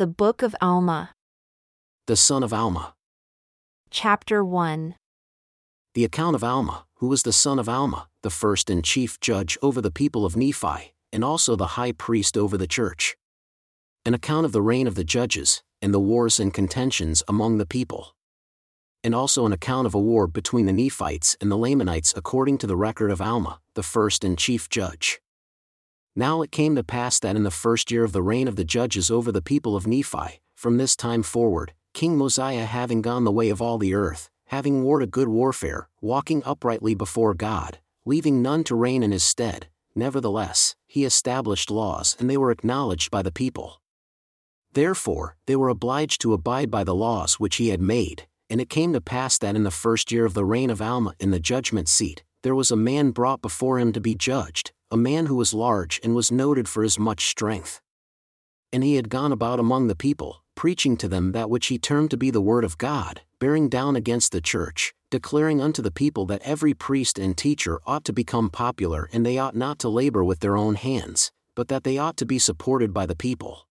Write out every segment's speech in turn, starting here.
The Book of Alma. The son of Alma. Chapter 1. The account of Alma, who was the son of Alma, the first and chief judge over the people of Nephi, and also the high priest over the church. An account of the reign of the judges, and the wars and contentions among the people. And also an account of a war between the Nephites and the Lamanites according to the record of Alma, the first and chief judge. Now it came to pass that in the first year of the reign of the judges over the people of Nephi, from this time forward, King Mosiah, having gone the way of all the earth, having warred a good warfare, walking uprightly before God, leaving none to reign in his stead, nevertheless, he established laws and they were acknowledged by the people. Therefore, they were obliged to abide by the laws which he had made, and it came to pass that in the first year of the reign of Alma in the judgment seat, there was a man brought before him to be judged, a man who was large and was noted for his much strength. And he had gone about among the people, preaching to them that which he termed to be the word of God, bearing down against the church, declaring unto the people that every priest and teacher ought to become popular and they ought not to labor with their own hands, but that they ought to be supported by the people.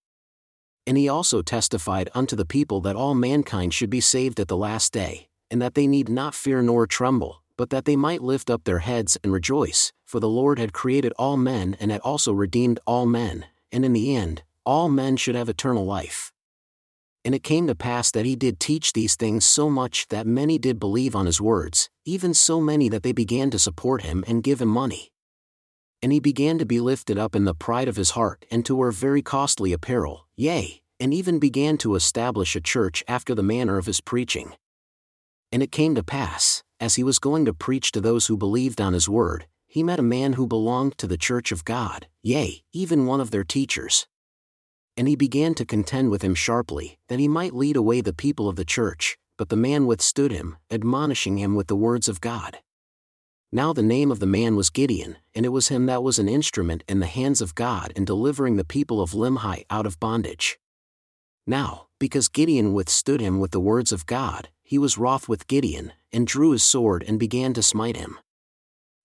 And he also testified unto the people that all mankind should be saved at the last day, and that they need not fear nor tremble, but that they might lift up their heads and rejoice, for the Lord had created all men and had also redeemed all men, and in the end, all men should have eternal life. And it came to pass that he did teach these things so much that many did believe on his words, even so many that they began to support him and give him money. And he began to be lifted up in the pride of his heart and to wear very costly apparel, yea, and even began to establish a church after the manner of his preaching. And it came to pass, as he was going to preach to those who believed on his word, he met a man who belonged to the church of God, yea, even one of their teachers. And he began to contend with him sharply, that he might lead away the people of the church, but the man withstood him, admonishing him with the words of God. Now the name of the man was Gideon, and it was him that was an instrument in the hands of God in delivering the people of Limhi out of bondage. Now, because Gideon withstood him with the words of God, he was wroth with Gideon, and drew his sword and began to smite him.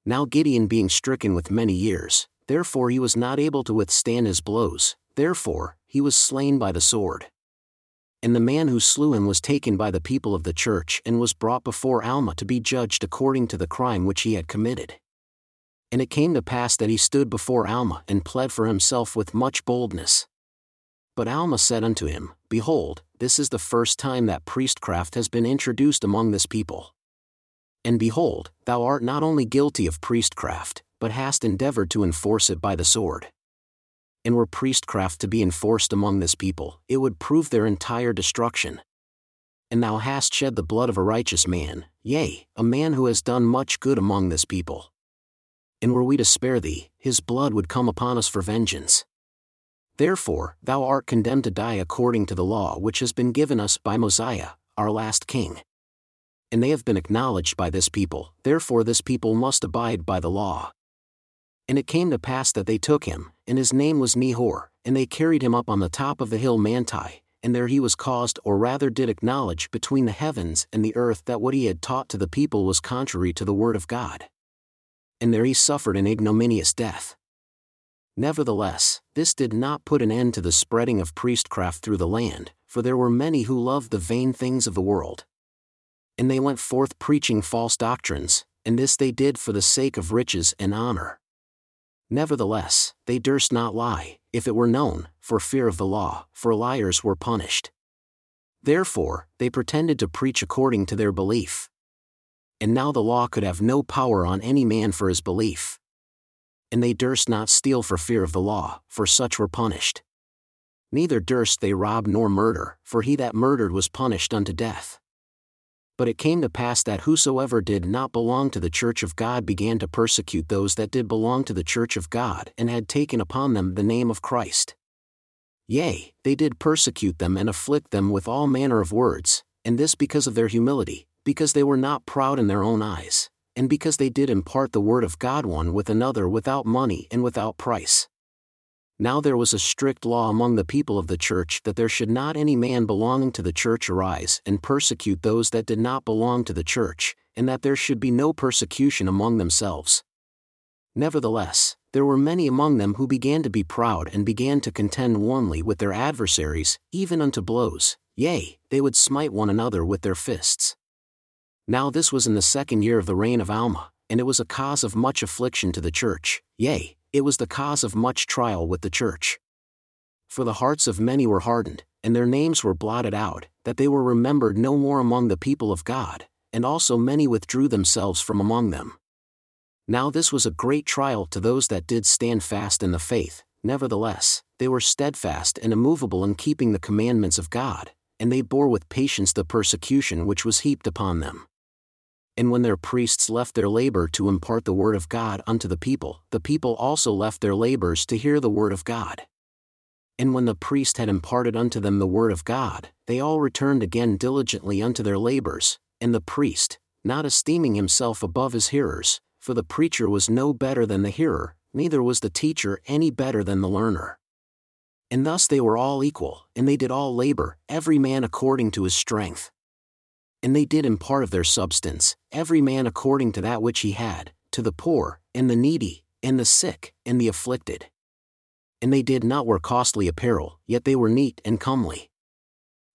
Now Gideon being stricken with many years, therefore he was not able to withstand his blows, therefore, he was slain by the sword. And the man who slew him was taken by the people of the church and was brought before Alma to be judged according to the crime which he had committed. And it came to pass that he stood before Alma and pled for himself with much boldness. But Alma said unto him, Behold, this is the first time that priestcraft has been introduced among this people. And behold, thou art not only guilty of priestcraft, but hast endeavored to enforce it by the sword. And were priestcraft to be enforced among this people, it would prove their entire destruction. And thou hast shed the blood of a righteous man, yea, a man who has done much good among this people. And were we to spare thee, his blood would come upon us for vengeance. Therefore, thou art condemned to die according to the law which has been given us by Mosiah, our last king. And they have been acknowledged by this people, therefore this people must abide by the law. And it came to pass that they took him, and his name was Nehor, and they carried him up on the top of the hill Manti, and there he was caused or rather did acknowledge between the heavens and the earth that what he had taught to the people was contrary to the word of God. And there he suffered an ignominious death. Nevertheless, this did not put an end to the spreading of priestcraft through the land, for there were many who loved the vain things of the world. And they went forth preaching false doctrines, and this they did for the sake of riches and honor. Nevertheless, they durst not lie, if it were known, for fear of the law, for liars were punished. Therefore, they pretended to preach according to their belief. And now the law could have no power on any man for his belief. And they durst not steal for fear of the law, for such were punished. Neither durst they rob nor murder, for he that murdered was punished unto death. But it came to pass that whosoever did not belong to the church of God began to persecute those that did belong to the church of God and had taken upon them the name of Christ. Yea, they did persecute them and afflict them with all manner of words, and this because of their humility, because they were not proud in their own eyes, and because they did impart the word of God one with another without money and without price. Now there was a strict law among the people of the church that there should not any man belonging to the church arise and persecute those that did not belong to the church, and that there should be no persecution among themselves. Nevertheless, there were many among them who began to be proud and began to contend warmly with their adversaries, even unto blows, yea, they would smite one another with their fists. Now this was in the second year of the reign of Alma, and it was a cause of much affliction to the church, yea, it was the cause of much trial with the church. For the hearts of many were hardened, and their names were blotted out, that they were remembered no more among the people of God, and also many withdrew themselves from among them. Now this was a great trial to those that did stand fast in the faith, nevertheless, they were steadfast and immovable in keeping the commandments of God, and they bore with patience the persecution which was heaped upon them. And when their priests left their labor to impart the word of God unto the people also left their labors to hear the word of God. And when the priest had imparted unto them the word of God, they all returned again diligently unto their labors, and the priest, not esteeming himself above his hearers, for the preacher was no better than the hearer, neither was the teacher any better than the learner. And thus they were all equal, and they did all labor, every man according to his strength. And they did impart of their substance, every man according to that which he had, to the poor, and the needy, and the sick, and the afflicted. And they did not wear costly apparel, yet they were neat and comely.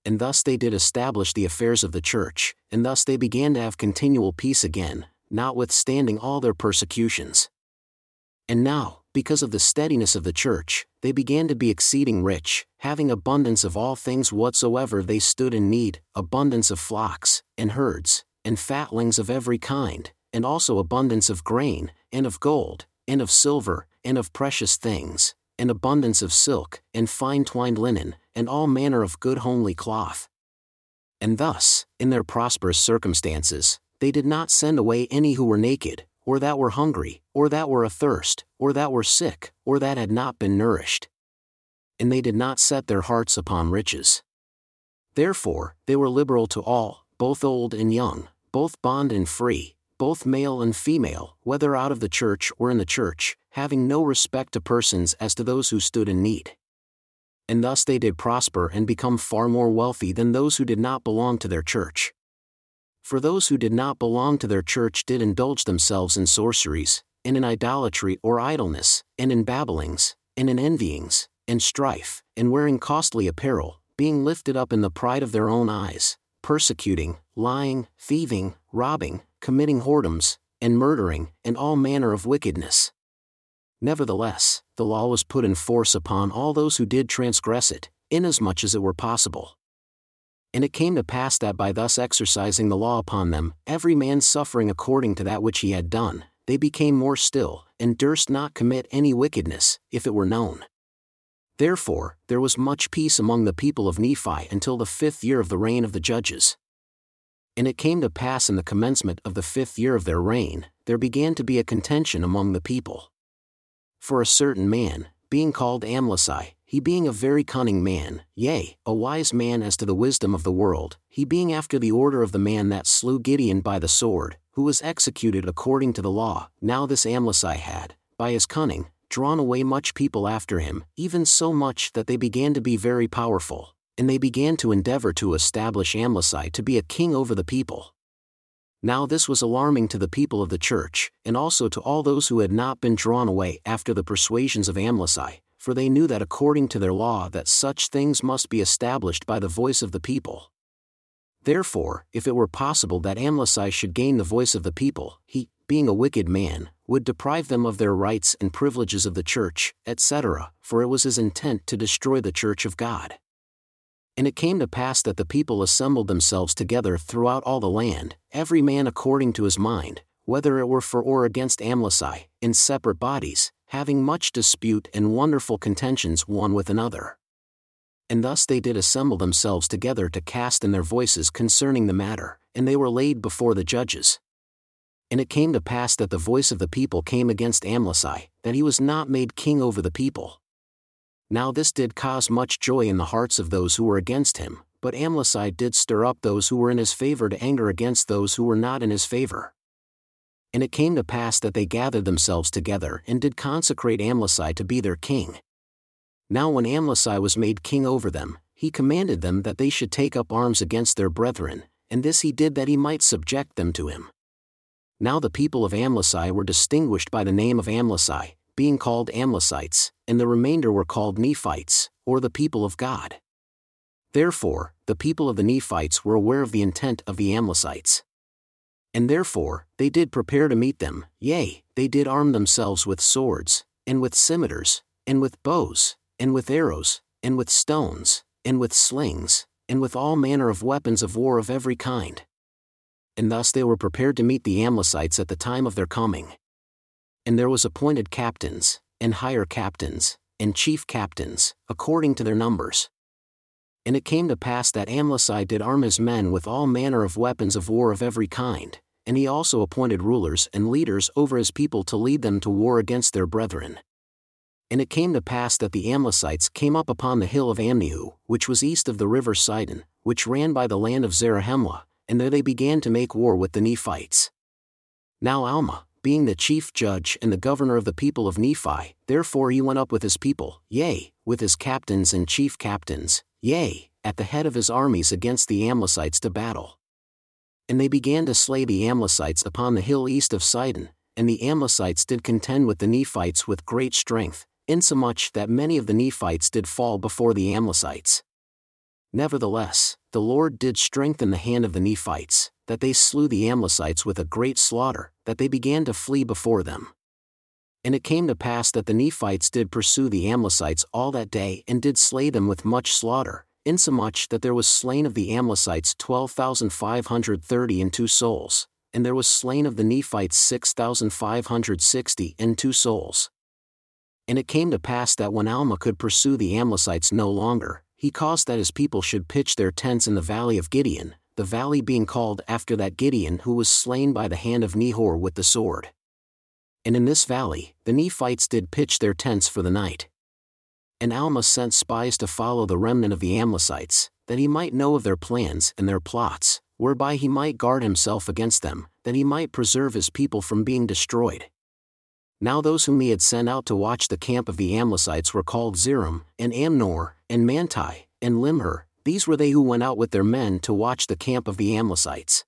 And thus they did establish the affairs of the church, and thus they began to have continual peace again, notwithstanding all their persecutions. And now, because of the steadiness of the church, they began to be exceeding rich, having abundance of all things whatsoever they stood in need, abundance of flocks, and herds, and fatlings of every kind, and also abundance of grain, and of gold, and of silver, and of precious things, and abundance of silk, and fine twined linen, and all manner of good homely cloth. And thus, in their prosperous circumstances, they did not send away any who were naked, or that were hungry, or that were athirst, or that were sick, or that had not been nourished. And they did not set their hearts upon riches. Therefore, they were liberal to all, both old and young, both bond and free, both male and female, whether out of the church or in the church, having no respect to persons as to those who stood in need. And thus they did prosper and become far more wealthy than those who did not belong to their church. For those who did not belong to their church did indulge themselves in sorceries, and in idolatry or idleness, and in babblings, and in envyings, and strife, and wearing costly apparel, being lifted up in the pride of their own eyes, persecuting, lying, thieving, robbing, committing whoredoms, and murdering, and all manner of wickedness. Nevertheless, the law was put in force upon all those who did transgress it, inasmuch as it were possible. And it came to pass that by thus exercising the law upon them, every man suffering according to that which he had done, they became more still, and durst not commit any wickedness, if it were known. Therefore, there was much peace among the people of Nephi until the 5th year of the reign of the judges. And it came to pass in the commencement of the 5th year of their reign, there began to be a contention among the people. For a certain man, being called Amlici, he being a very cunning man, yea, a wise man as to the wisdom of the world, he being after the order of the man that slew Gideon by the sword, who was executed according to the law, now this Amlici had, by his cunning, drawn away much people after him, even so much that they began to be very powerful, and they began to endeavor to establish Amlici to be a king over the people. Now this was alarming to the people of the church, and also to all those who had not been drawn away after the persuasions of Amlici, for they knew that according to their law that such things must be established by the voice of the people. Therefore, if it were possible that Amlici should gain the voice of the people, he, being a wicked man, would deprive them of their rights and privileges of the church, etc., for it was his intent to destroy the church of God. And it came to pass that the people assembled themselves together throughout all the land, every man according to his mind, whether it were for or against Amlici, in separate bodies, having much dispute and wonderful contentions one with another. And thus they did assemble themselves together to cast in their voices concerning the matter, and they were laid before the judges. And it came to pass that the voice of the people came against Amlici, that he was not made king over the people. Now this did cause much joy in the hearts of those who were against him, but Amlici did stir up those who were in his favor to anger against those who were not in his favor. And it came to pass that they gathered themselves together and did consecrate Amlici to be their king. Now when Amlici was made king over them, he commanded them that they should take up arms against their brethren, and this he did that he might subject them to him. Now the people of Amlici were distinguished by the name of Amlici, being called Amlicites, and the remainder were called Nephites, or the people of God. Therefore, the people of the Nephites were aware of the intent of the Amlicites. And therefore, they did prepare to meet them, yea, they did arm themselves with swords, and with scimitars, and with bows, and with arrows, and with stones, and with slings, and with all manner of weapons of war of every kind. And thus they were prepared to meet the Amlicites at the time of their coming. And there was appointed captains, and higher captains, and chief captains, according to their numbers. And it came to pass that Amlici did arm his men with all manner of weapons of war of every kind, and he also appointed rulers and leaders over his people to lead them to war against their brethren. And it came to pass that the Amlicites came up upon the hill of Amnihu, which was east of the river Sidon, which ran by the land of Zarahemla, and there they began to make war with the Nephites. Now Alma, being the chief judge and the governor of the people of Nephi, therefore he went up with his people, yea, with his captains and chief captains, yea, at the head of his armies against the Amlicites to battle. And they began to slay the Amlicites upon the hill east of Sidon, and the Amlicites did contend with the Nephites with great strength, insomuch that many of the Nephites did fall before the Amlicites. Nevertheless, the Lord did strengthen the hand of the Nephites, that they slew the Amlicites with a great slaughter, that they began to flee before them. And it came to pass that the Nephites did pursue the Amlicites all that day and did slay them with much slaughter, insomuch that there was slain of the Amlicites 12,532 souls, and there was slain of the Nephites 6,562 souls. And it came to pass that when Alma could pursue the Amlicites no longer, he caused that his people should pitch their tents in the valley of Gideon, the valley being called after that Gideon who was slain by the hand of Nehor with the sword. And in this valley, the Nephites did pitch their tents for the night. And Alma sent spies to follow the remnant of the Amlicites, that he might know of their plans and their plots, whereby he might guard himself against them, that he might preserve his people from being destroyed. Now those whom he had sent out to watch the camp of the Amlicites were called Zeram, and Amnor, and Mantai, and Limhur. These were they who went out with their men to watch the camp of the Amlicites.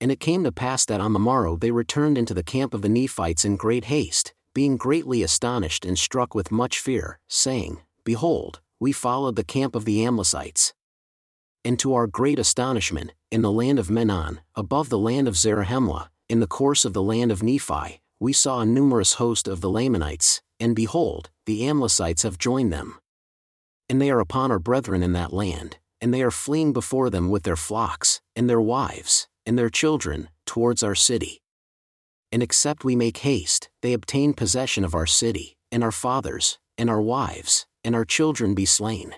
And it came to pass that on the morrow they returned into the camp of the Nephites in great haste, being greatly astonished and struck with much fear, saying, Behold, we followed the camp of the Amlicites. And to our great astonishment, in the land of Menon, above the land of Zarahemla, in the course of the land of Nephi, we saw a numerous host of the Lamanites, and behold, the Amlicites have joined them. And they are upon our brethren in that land, and they are fleeing before them with their flocks, and their wives, and their children, towards our city. And except we make haste, they obtain possession of our city, and our fathers, and our wives, and our children be slain.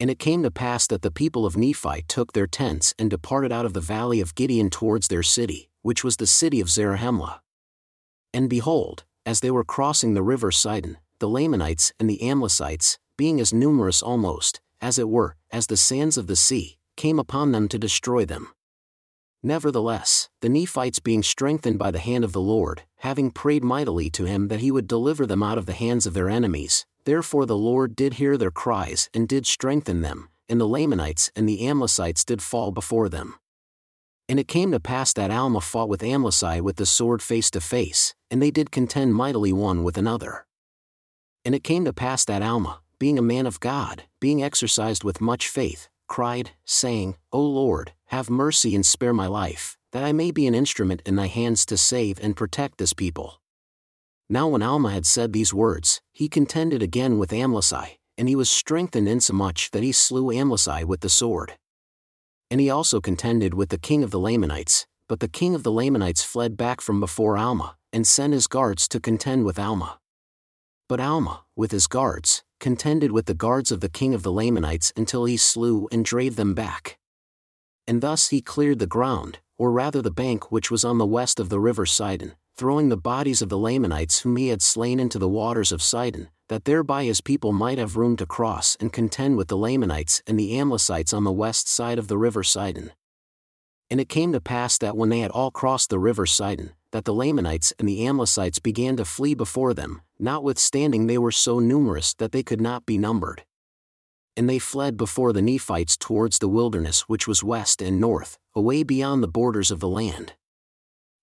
And it came to pass that the people of Nephi took their tents and departed out of the valley of Gideon towards their city, which was the city of Zarahemla. And behold, as they were crossing the river Sidon, the Lamanites and the Amlicites, being as numerous almost, as it were, as the sands of the sea, came upon them to destroy them. Nevertheless, the Nephites being strengthened by the hand of the Lord, having prayed mightily to him that he would deliver them out of the hands of their enemies, therefore the Lord did hear their cries and did strengthen them, and the Lamanites and the Amlicites did fall before them. And it came to pass that Alma fought with Amlici with the sword face to face, and they did contend mightily one with another. And it came to pass that Alma, being a man of God, being exercised with much faith, cried, saying, O Lord, have mercy and spare my life, that I may be an instrument in thy hands to save and protect this people. Now when Alma had said these words, he contended again with Amlici, and he was strengthened insomuch that he slew Amlici with the sword. And he also contended with the king of the Lamanites, but the king of the Lamanites fled back from before Alma, and sent his guards to contend with Alma. But Alma, with his guards, contended with the guards of the king of the Lamanites until he slew and drave them back. And thus he cleared the ground, or rather the bank which was on the west of the river Sidon, throwing the bodies of the Lamanites whom he had slain into the waters of Sidon, that thereby his people might have room to cross and contend with the Lamanites and the Amlicites on the west side of the river Sidon. And it came to pass that when they had all crossed the river Sidon, that the Lamanites and the Amlicites began to flee before them, notwithstanding they were so numerous that they could not be numbered. And they fled before the Nephites towards the wilderness which was west and north, away beyond the borders of the land.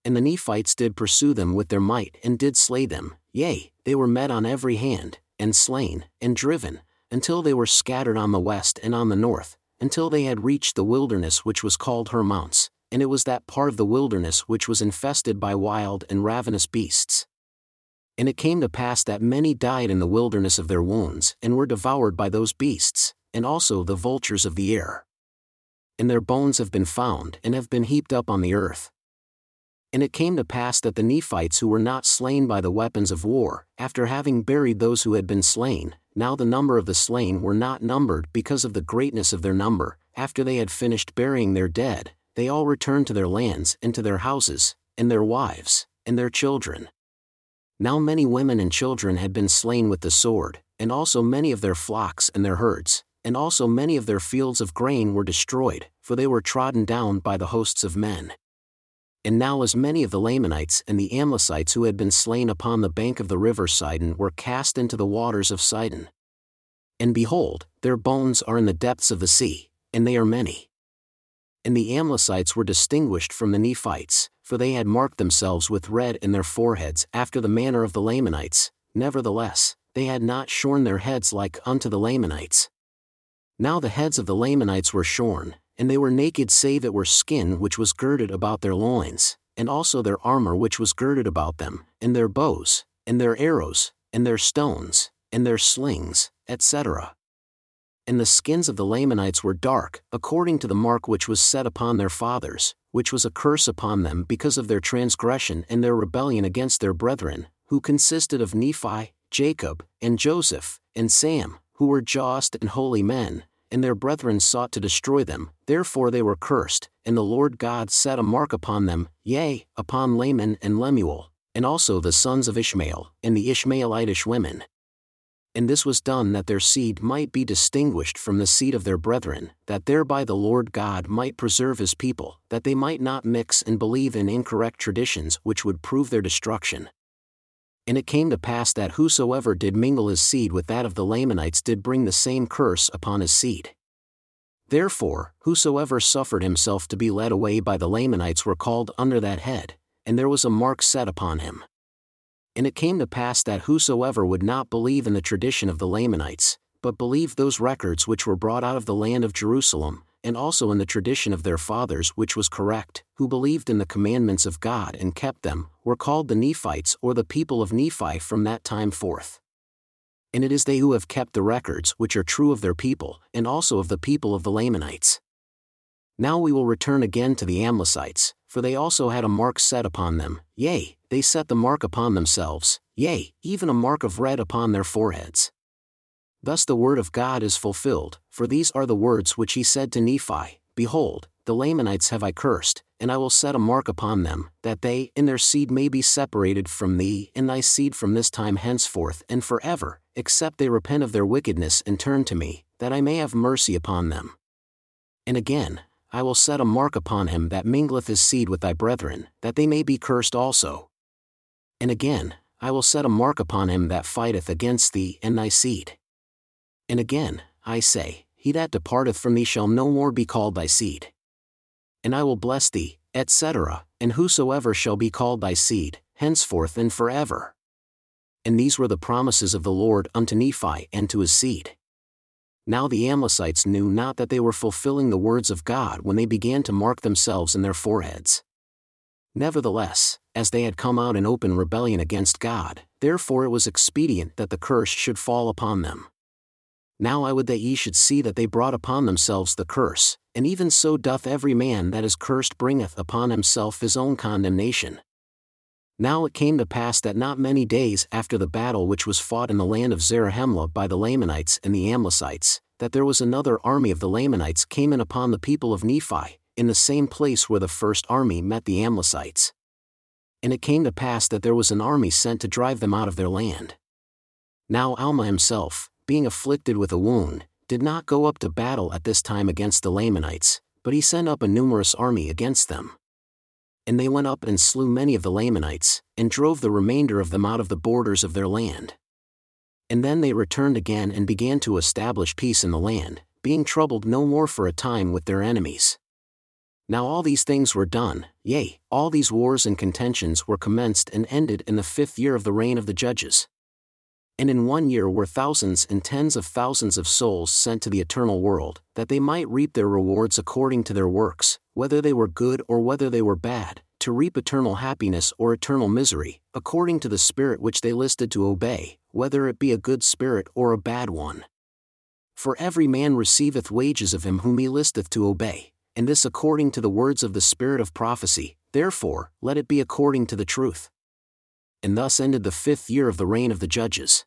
And the Nephites did pursue them with their might and did slay them, Yea, they were met on every hand, and slain, and driven, until they were scattered on the west and on the north, until they had reached the wilderness which was called Hermounts, and it was that part of the wilderness which was infested by wild and ravenous beasts. And it came to pass that many died in the wilderness of their wounds, and were devoured by those beasts, and also the vultures of the air. And their bones have been found and have been heaped up on the earth. And it came to pass that the Nephites who were not slain by the weapons of war, after having buried those who had been slain, now the number of the slain were not numbered because of the greatness of their number, after they had finished burying their dead, they all returned to their lands and to their houses, and their wives, and their children. Now many women and children had been slain with the sword, and also many of their flocks and their herds, and also many of their fields of grain were destroyed, for they were trodden down by the hosts of men. And now as many of the Lamanites and the Amlicites who had been slain upon the bank of the river Sidon were cast into the waters of Sidon. And behold, their bones are in the depths of the sea, and they are many. And the Amlicites were distinguished from the Nephites, for they had marked themselves with red in their foreheads after the manner of the Lamanites, nevertheless, they had not shorn their heads like unto the Lamanites. Now the heads of the Lamanites were shorn, and they were naked save it were skin which was girded about their loins, and also their armor which was girded about them, and their bows, and their arrows, and their stones, and their slings, etc. And the skins of the Lamanites were dark, according to the mark which was set upon their fathers, which was a curse upon them because of their transgression and their rebellion against their brethren, who consisted of Nephi, Jacob, and Joseph, and Sam, who were just and holy men, and their brethren sought to destroy them, therefore they were cursed, and the Lord God set a mark upon them, yea, upon Laman and Lemuel, and also the sons of Ishmael, and the Ishmaelitish women. And this was done that their seed might be distinguished from the seed of their brethren, that thereby the Lord God might preserve his people, that they might not mix and believe in incorrect traditions which would prove their destruction. And it came to pass that whosoever did mingle his seed with that of the Lamanites did bring the same curse upon his seed. Therefore, whosoever suffered himself to be led away by the Lamanites were called under that head, and there was a mark set upon him. And it came to pass that whosoever would not believe in the tradition of the Lamanites, but believed those records which were brought out of the land of Jerusalem, and also in the tradition of their fathers which was correct, who believed in the commandments of God and kept them, were called the Nephites or the people of Nephi from that time forth. And it is they who have kept the records which are true of their people, and also of the people of the Lamanites. Now we will return again to the Amlicites, for they also had a mark set upon them, yea, they set the mark upon themselves, yea, even a mark of red upon their foreheads. Thus the word of God is fulfilled, for these are the words which he said to Nephi, Behold, the Lamanites have I cursed, and I will set a mark upon them, that they and their seed may be separated from thee and thy seed from this time henceforth and forever, except they repent of their wickedness and turn to me, that I may have mercy upon them. And again, I will set a mark upon him that mingleth his seed with thy brethren, that they may be cursed also. And again, I will set a mark upon him that fighteth against thee and thy seed. And again, I say, He that departeth from thee shall no more be called thy seed. And I will bless thee, etc., and whosoever shall be called thy seed, henceforth and forever. And these were the promises of the Lord unto Nephi and to his seed. Now the Amlicites knew not that they were fulfilling the words of God when they began to mark themselves in their foreheads. Nevertheless, as they had come out in open rebellion against God, therefore it was expedient that the curse should fall upon them. Now I would that ye should see that they brought upon themselves the curse, and even so doth every man that is cursed bringeth upon himself his own condemnation. Now it came to pass that not many days after the battle which was fought in the land of Zarahemla by the Lamanites and the Amlicites, that there was another army of the Lamanites came in upon the people of Nephi, in the same place where the first army met the Amlicites. And it came to pass that there was an army sent to drive them out of their land. Now Alma himself, being afflicted with a wound, did not go up to battle at this time against the Lamanites, but he sent up a numerous army against them. And they went up and slew many of the Lamanites, and drove the remainder of them out of the borders of their land. And then they returned again and began to establish peace in the land, being troubled no more for a time with their enemies. Now all these things were done, yea, all these wars and contentions were commenced and ended in the 5th year of the reign of the judges. And in 1 year were thousands and tens of thousands of souls sent to the eternal world, that they might reap their rewards according to their works, whether they were good or whether they were bad, to reap eternal happiness or eternal misery, according to the spirit which they listed to obey, whether it be a good spirit or a bad one. For every man receiveth wages of him whom he listeth to obey, and this according to the words of the spirit of prophecy, therefore, let it be according to the truth. And thus ended the 5th year of the reign of the judges.